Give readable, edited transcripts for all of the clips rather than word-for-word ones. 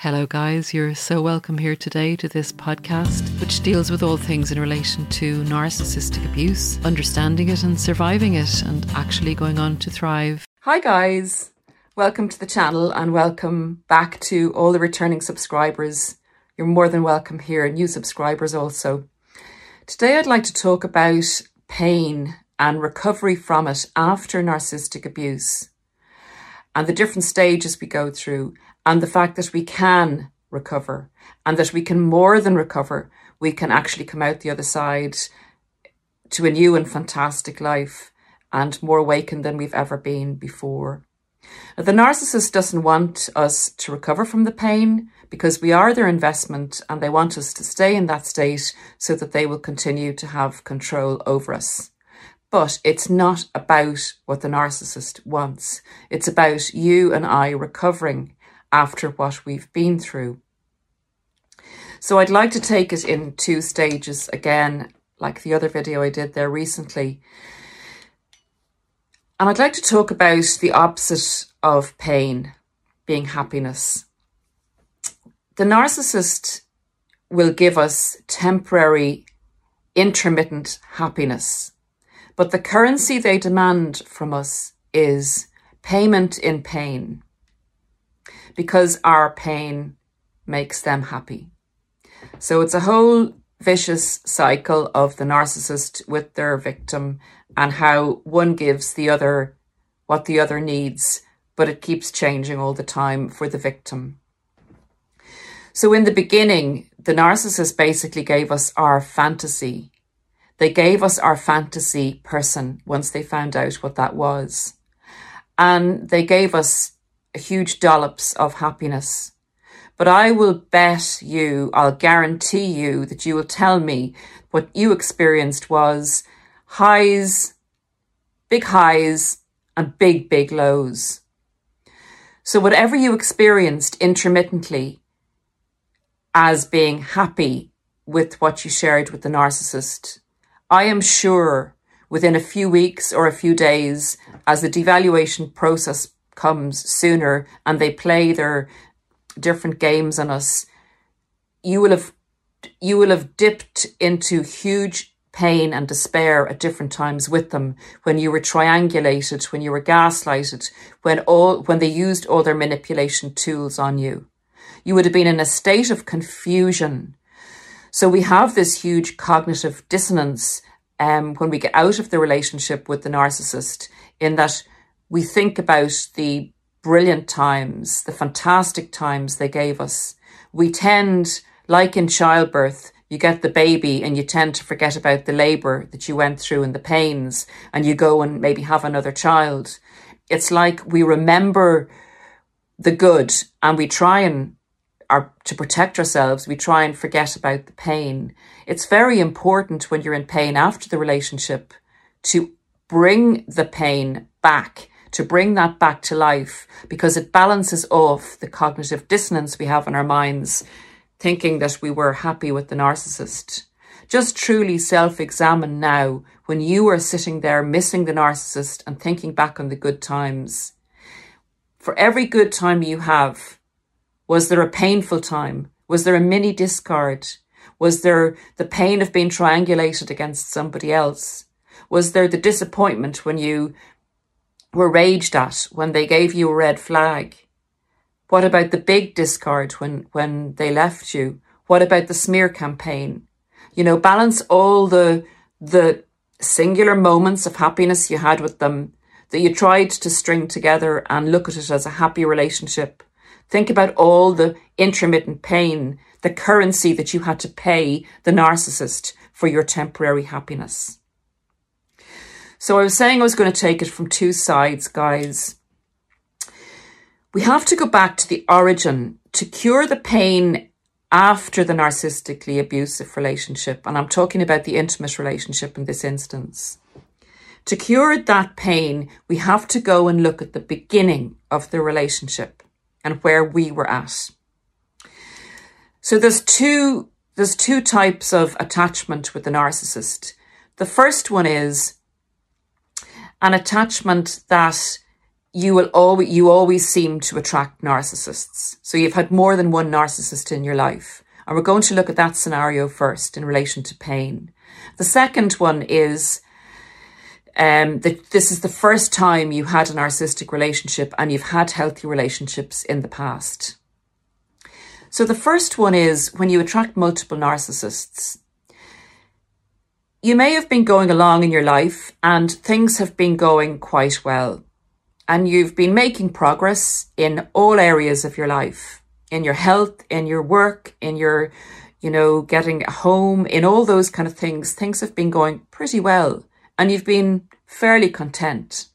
Hello guys, you're so welcome here today to this podcast, which deals with all things in relation to narcissistic abuse, understanding it and surviving it and actually going on to thrive. Hi guys, welcome to the channel and welcome back to all the returning subscribers. You're more than welcome here, new subscribers also. Today I'd like to talk about pain and recovery from it after narcissistic abuse and the different stages we go through. And the fact that we can recover and that we can more than recover, we can actually come out the other side to a new and fantastic life and more awakened than we've ever been before. Now, the narcissist doesn't want us to recover from the pain because we are their investment and they want us to stay in that state so that they will continue to have control over us. But it's not about what the narcissist wants. It's about you and I recovering after what we've been through. So I'd like to take it in two stages again, like the other video I did there recently. And I'd like to talk about the opposite of pain being happiness. The narcissist will give us temporary, intermittent happiness, but the currency they demand from us is payment in pain, because our pain makes them happy. So it's a whole vicious cycle of the narcissist with their victim and how one gives the other what the other needs, but it keeps changing all the time for the victim. So in the beginning, the narcissist basically gave us our fantasy. They gave us our fantasy person once they found out what that was. And they gave us huge dollops of happiness. But I will bet you, I'll guarantee you that you will tell me what you experienced was highs and big lows. So whatever you experienced intermittently as being happy with what you shared with the narcissist, I am sure within a few weeks or a few days, as the devaluation process comes sooner and they play their different games on us, you will have dipped into huge pain and despair at different times with them, when you were triangulated, when you were gaslighted, when they used all their manipulation tools on you. You would have been in a state of confusion. So we have this huge cognitive dissonance when we get out of the relationship with the narcissist, in that we think about the brilliant times, the fantastic times they gave us. We tend, like in childbirth, you get the baby and you tend to forget about the labour that you went through and the pains, and you go and maybe have another child. It's like we remember the good and we try and to protect ourselves, we try and forget about the pain. It's very important when you're in pain after the relationship to bring the pain back, to bring that back to life, because it balances off the cognitive dissonance we have in our minds, thinking that we were happy with the narcissist. Just truly self-examine now when you are sitting there missing the narcissist and thinking back on the good times. For every good time you have, was there a painful time? Was there a mini discard? Was there the pain of being triangulated against somebody else? Was there the disappointment when you were raged at, when they gave you a red flag? What about the big discard when they left you? What about the smear campaign? You know, balance all the singular moments of happiness you had with them that you tried to string together and look at it as a happy relationship. Think about all the intermittent pain, the currency that you had to pay the narcissist for your temporary happiness. So I was saying I was going to take it from two sides, guys. We have to go back to the origin to cure the pain after the narcissistically abusive relationship. And I'm talking about the intimate relationship in this instance. To cure that pain, we have to go and look at the beginning of the relationship and where we were at. So there's two types of attachment with the narcissist. The first one is an attachment that you always seem to attract narcissists. So you've had more than one narcissist in your life. And we're going to look at that scenario first in relation to pain. The second one is that this is the first time you had a narcissistic relationship and you've had healthy relationships in the past. So the first one is when you attract multiple narcissists. You may have been going along in your life and things have been going quite well. And you've been making progress in all areas of your life, in your health, in your work, in your, you know, getting a home, in all those kind of things. Things have been going pretty well and you've been fairly content.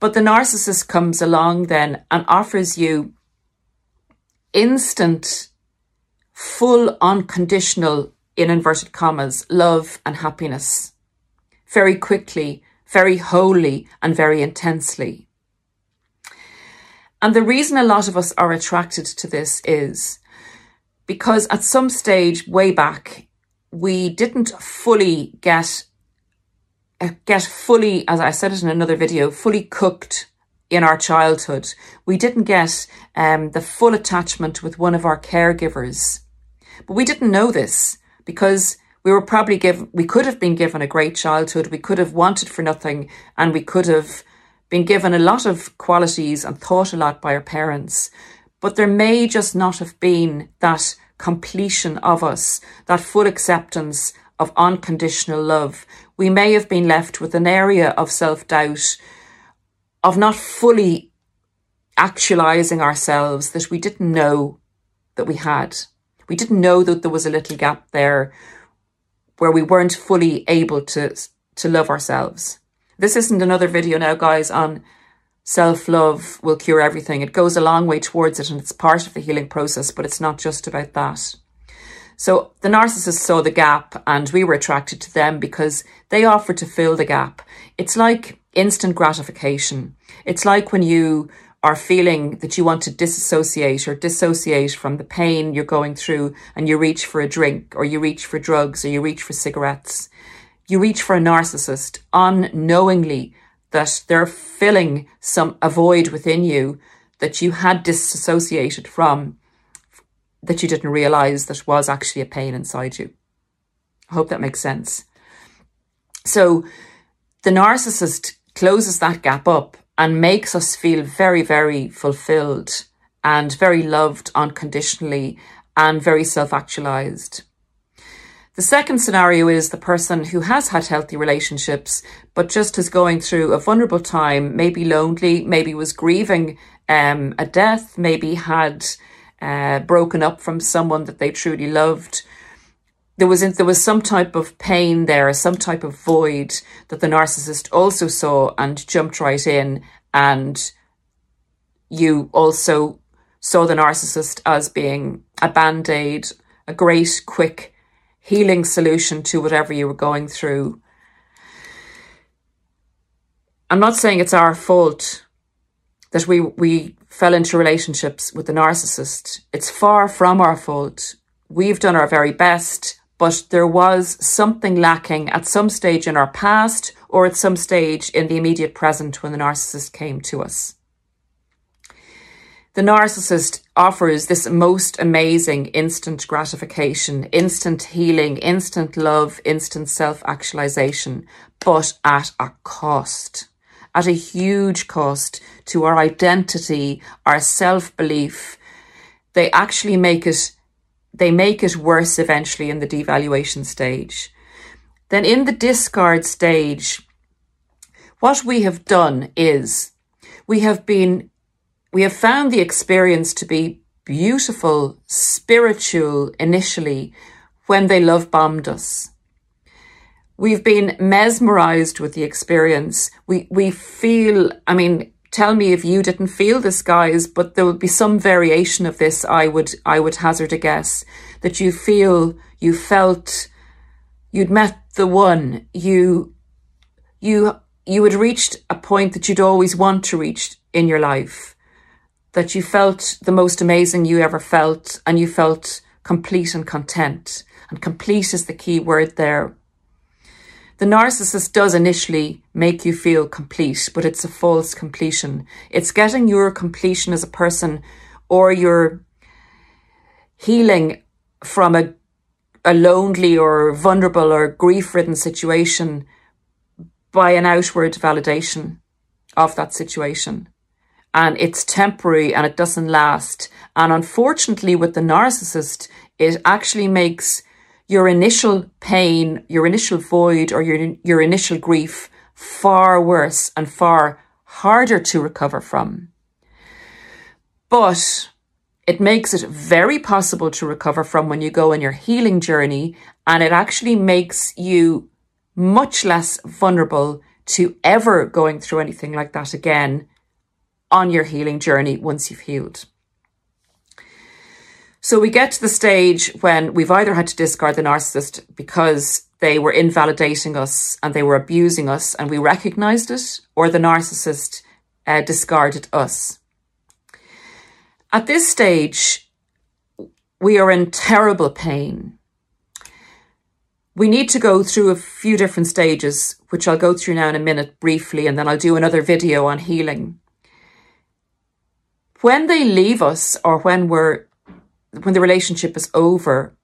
But the narcissist comes along then and offers you instant, full, unconditional, in inverted commas, love and happiness, very quickly, very wholly and very intensely. And the reason a lot of us are attracted to this is because at some stage way back, we didn't fully get fully, as I said it in another video, fully cooked in our childhood. We didn't get the full attachment with one of our caregivers, but we didn't know this. Because we were probably we could have been given a great childhood, we could have wanted for nothing, and we could have been given a lot of qualities and thought a lot by our parents. But there may just not have been that completion of us, that full acceptance of unconditional love. We may have been left with an area of self-doubt, of not fully actualizing ourselves that we didn't know that we had. We didn't know that there was a little gap there where we weren't fully able to love ourselves. This isn't another video now, guys, on self-love will cure everything. It goes a long way towards it and it's part of the healing process, but it's not just about that. So the narcissist saw the gap and we were attracted to them because they offered to fill the gap. It's like instant gratification. It's like when you are feeling that you want to dissociate from the pain you're going through and you reach for a drink or you reach for drugs or you reach for cigarettes. You reach for a narcissist unknowingly that they're filling some void within you that you had dissociated from, that you didn't realise that was actually a pain inside you. I hope that makes sense. So the narcissist closes that gap up and makes us feel very, very fulfilled and very loved unconditionally and very self-actualized. The second scenario is the person who has had healthy relationships, but just is going through a vulnerable time, maybe lonely, maybe was grieving a death, maybe had broken up from someone that they truly loved. There was some type of pain there, some type of void that the narcissist also saw and jumped right in. And you also saw the narcissist as being a band-aid, a great, quick healing solution to whatever you were going through. I'm not saying it's our fault that we fell into relationships with the narcissist. It's far from our fault. We've done our very best, but there was something lacking at some stage in our past or at some stage in the immediate present when the narcissist came to us. The narcissist offers this most amazing instant gratification, instant healing, instant love, instant self-actualization, but at a cost, at a huge cost to our identity, our self-belief. They make it worse eventually in the devaluation stage. Then in the discard stage, what we have done is we have found the experience to be beautiful, spiritual initially when they love bombed us. We've been mesmerized with the experience. We feel, I mean, tell me if you didn't feel this, guys, but there would be some variation of this, I would hazard a guess, that you felt you'd met the one, you had reached a point that you'd always want to reach in your life, that you felt the most amazing you ever felt, and you felt complete and content. And complete is the key word there. The narcissist does initially make you feel complete, but it's a false completion. It's getting your completion as a person or your healing from a lonely or vulnerable or grief-ridden situation by an outward validation of that situation. And it's temporary and it doesn't last. And unfortunately, with the narcissist, it actually makes your initial pain, your initial void, or your initial grief far worse and far harder to recover from. But it makes it very possible to recover from when you go on your healing journey. And it actually makes you much less vulnerable to ever going through anything like that again on your healing journey once you've healed. So we get to the stage when we've either had to discard the narcissist because they were invalidating us and they were abusing us and we recognised it, or the narcissist discarded us. At this stage, we are in terrible pain. We need to go through a few different stages, which I'll go through now in a minute briefly, and then I'll do another video on healing. When they leave us, or when the relationship is over,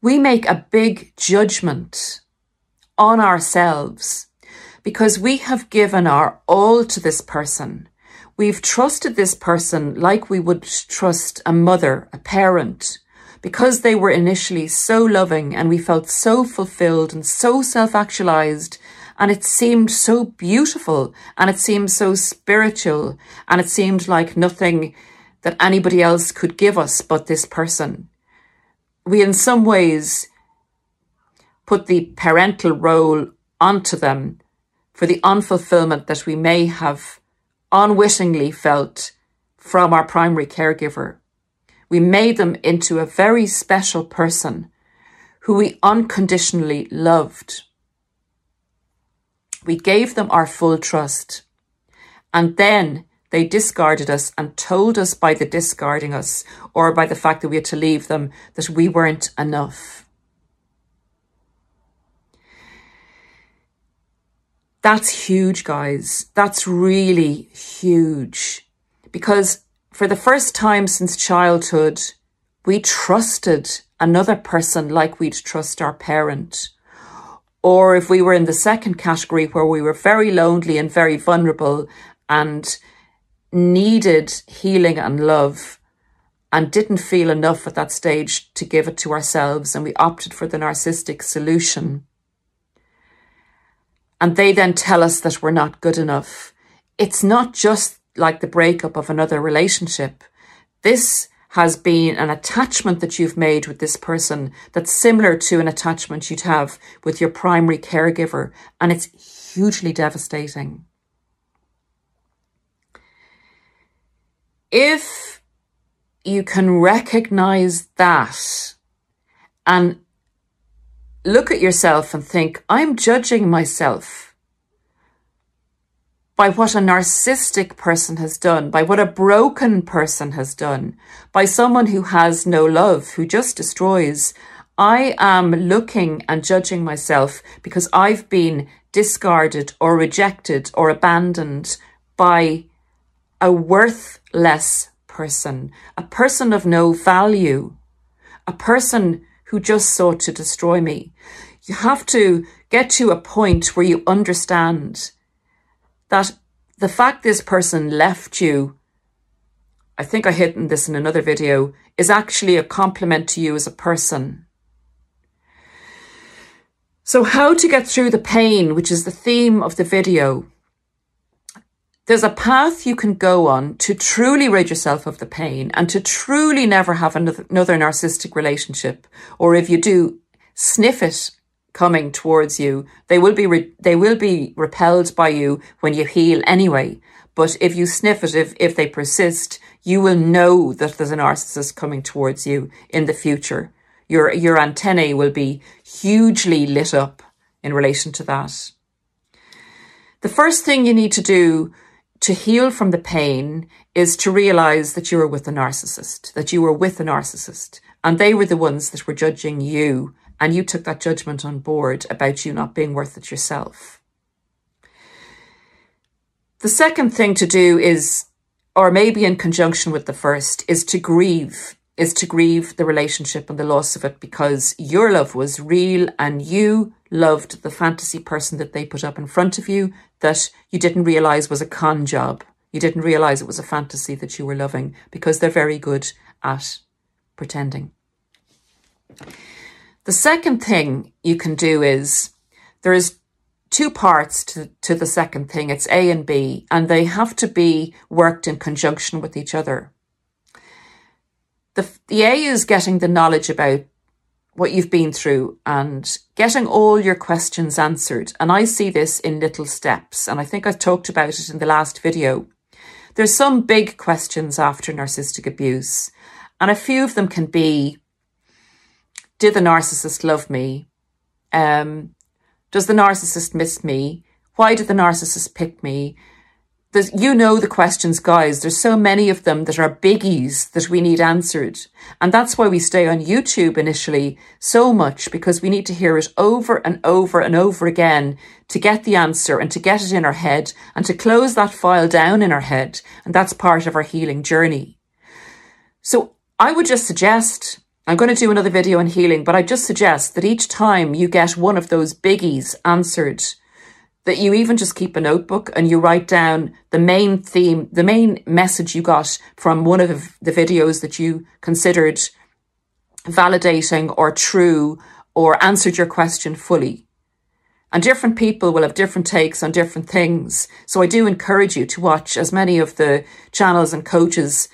we make a big judgment on ourselves because we have given our all to this person. We've trusted this person like we would trust a mother, a parent, because they were initially so loving and we felt so fulfilled and so self-actualized. And it seemed so beautiful and it seemed so spiritual and it seemed like nothing that anybody else could give us but this person. We in some ways put the parental role onto them for the unfulfillment that we may have unwittingly felt from our primary caregiver. We made them into a very special person who we unconditionally loved. We gave them our full trust, and then they discarded us and told us by the discarding us or by the fact that we had to leave them that we weren't enough. That's huge, guys. That's really huge, because for the first time since childhood, we trusted another person like we'd trust our parent. Or if we were in the second category where we were very lonely and very vulnerable and needed healing and love and didn't feel enough at that stage to give it to ourselves, and we opted for the narcissistic solution. And they then tell us that we're not good enough. It's not just like the breakup of another relationship. This has been an attachment that you've made with this person that's similar to an attachment you'd have with your primary caregiver, and it's hugely devastating. If you can recognize that and look at yourself and think, I'm judging myself by what a narcissistic person has done, by what a broken person has done, by someone who has no love, who just destroys. I am looking and judging myself because I've been discarded or rejected or abandoned by a worthless person, a person of no value, a person who just sought to destroy me. You have to get to a point where you understand that the fact this person left you, I think I hit on this in another video, is actually a compliment to you as a person. So how to get through the pain, which is the theme of the video. There's a path you can go on to truly rid yourself of the pain and to truly never have another narcissistic relationship. Or if you do, sniff it coming towards you. They will be repelled by you when you heal anyway. But if you sniff it, if they persist, you will know that there's a narcissist coming towards you in the future. Your antennae will be hugely lit up in relation to that. The first thing you need to do to heal from the pain is to realize that you were with a narcissist, and they were the ones that were judging you. And you took that judgment on board about you not being worth it yourself. The second thing to do is, or maybe in conjunction with the first, is to grieve the relationship and the loss of it, because your love was real and you loved the fantasy person that they put up in front of you that you didn't realize was a con job. You didn't realize it was a fantasy that you were loving, because they're very good at pretending. The second thing you can do is, there is two parts to the second thing. It's A and B, and they have to be worked in conjunction with each other. The A is getting the knowledge about what you've been through and getting all your questions answered. And I see this in little steps. And I think I've talked about it in the last video. There's some big questions after narcissistic abuse. And a few of them can be, did the narcissist love me? Does the narcissist miss me? Why did the narcissist pick me? The questions, guys. There's so many of them that are biggies that we need answered. And that's why we stay on YouTube initially so much, because we need to hear it over and over and over again to get the answer and to get it in our head and to close that file down in our head. And that's part of our healing journey. So I would just suggest, I'm going to do another video on healing, but I just suggest that each time you get one of those biggies answered, that you even just keep a notebook and you write down the main theme, the main message you got from one of the videos that you considered validating or true or answered your question fully. And different people will have different takes on different things. So I do encourage you to watch as many of the channels and coaches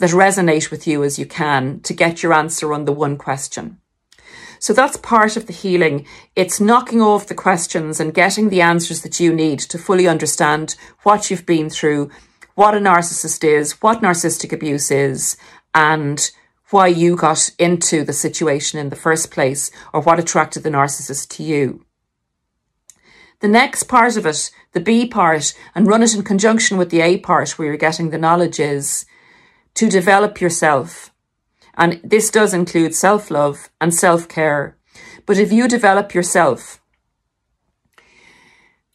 that resonate with you as you can to get your answer on the one question. So that's part of the healing. It's knocking off the questions and getting the answers that you need to fully understand what you've been through, what a narcissist is, what narcissistic abuse is, and why you got into the situation in the first place, or what attracted the narcissist to you. The next part of it, the B part, and run it in conjunction with the A part where you're getting the knowledge, is to develop yourself. And this does include self-love and self-care. But if you develop yourself,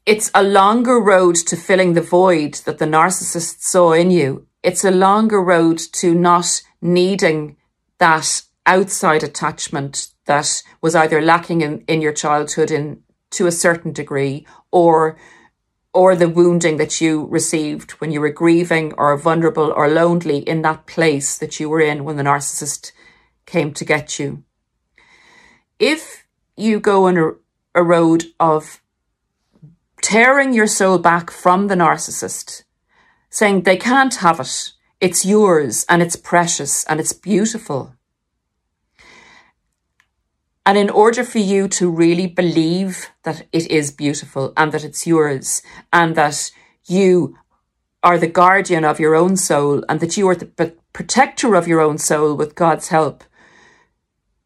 it's a longer road to filling the void that the narcissist saw in you. It's a longer road to not needing that outside attachment that was either lacking in your childhood in to a certain degree, or the wounding that you received when you were grieving or vulnerable or lonely in that place that you were in when the narcissist came to get you. If you go on a road of tearing your soul back from the narcissist, saying they can't have it, it's yours and it's precious and it's beautiful. And in order for you to really believe that it is beautiful and that it's yours and that you are the guardian of your own soul and that you are the protector of your own soul with God's help,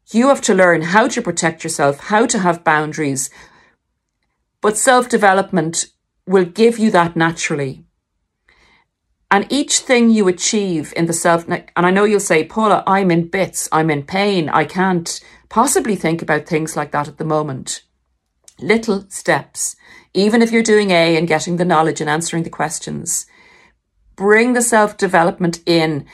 you have to learn how to protect yourself, how to have boundaries. But self-development will give you that naturally. And each thing you achieve in the self, and I know you'll say, Paula, I'm in bits, I'm in pain, I can't possibly think about things like that at the moment. Little steps, even if you're doing A and getting the knowledge and answering the questions, bring the self-development in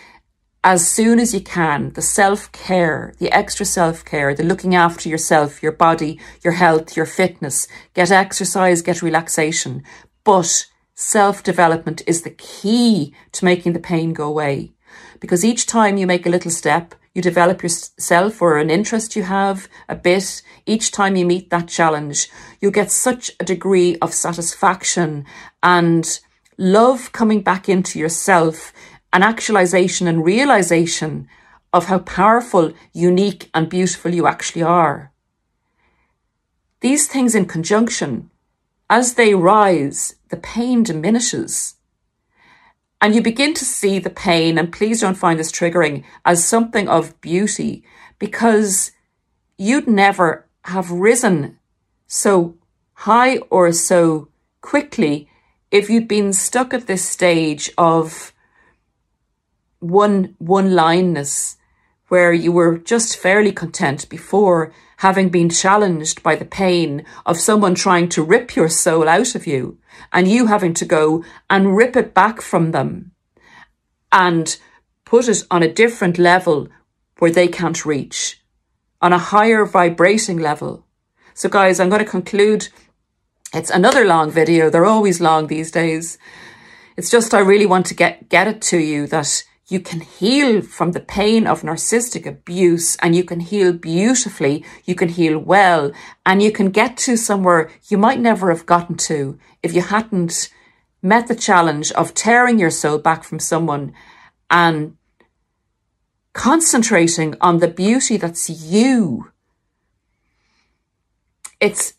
as soon as you can. The self-care, the extra self-care, the looking after yourself, your body, your health, your fitness, get exercise, get relaxation, but self-development is the key to making the pain go away, because each time you make a little step, you develop yourself or an interest you have a bit. Each time you meet that challenge, you get such a degree of satisfaction and love coming back into yourself, an actualization and realization of how powerful, unique and beautiful you actually are. These things in conjunction, as they rise, the pain diminishes and you begin to see the pain, and please don't find this triggering, as something of beauty, because you'd never have risen so high or so quickly if you'd been stuck at this stage of one-lineness where you were just fairly content before, having been challenged by the pain of someone trying to rip your soul out of you and you having to go and rip it back from them and put it on a different level where they can't reach, on a higher vibrating level. So guys, I'm going to conclude. It's another long video. They're always long these days. It's just I really want to get it to you that you can heal from the pain of narcissistic abuse, and you can heal beautifully, you can heal well, and you can get to somewhere you might never have gotten to if you hadn't met the challenge of tearing your soul back from someone and concentrating on the beauty that's you. It's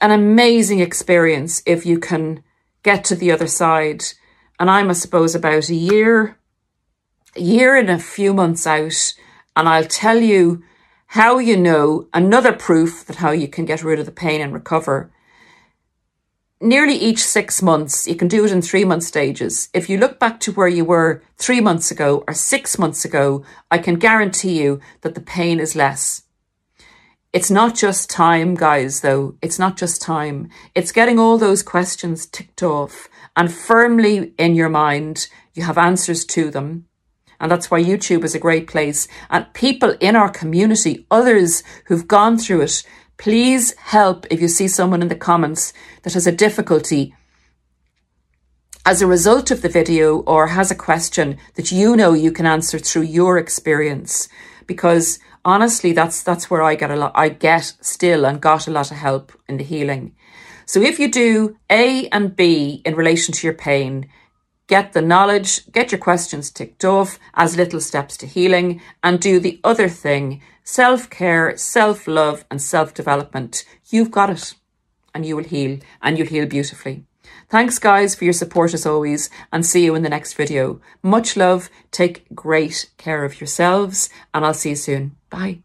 an amazing experience if you can get to the other side. And I'm, I suppose, about a year and a few months out, and I'll tell you how you know, another proof that how you can get rid of the pain and recover. Nearly each 6 months, you can do it in 3-month stages. If you look back to where you were 3 months ago or 6 months ago, I can guarantee you that the pain is less. It's not just time, guys, though. It's not just time. It's getting all those questions ticked off and firmly in your mind, you have answers to them. And that's why YouTube is a great place. And people in our community, others who've gone through it, please help if you see someone in the comments that has a difficulty as a result of the video or has a question that you know you can answer through your experience. Because honestly, that's where I got a lot of help in the healing. So if you do A and B in relation to your pain, get the knowledge, get your questions ticked off as little steps to healing, and do the other thing, self-care, self-love and self-development. You've got it, and you will heal, and you'll heal beautifully. Thanks guys for your support as always, and see you in the next video. Much love, take great care of yourselves, and I'll see you soon. Bye.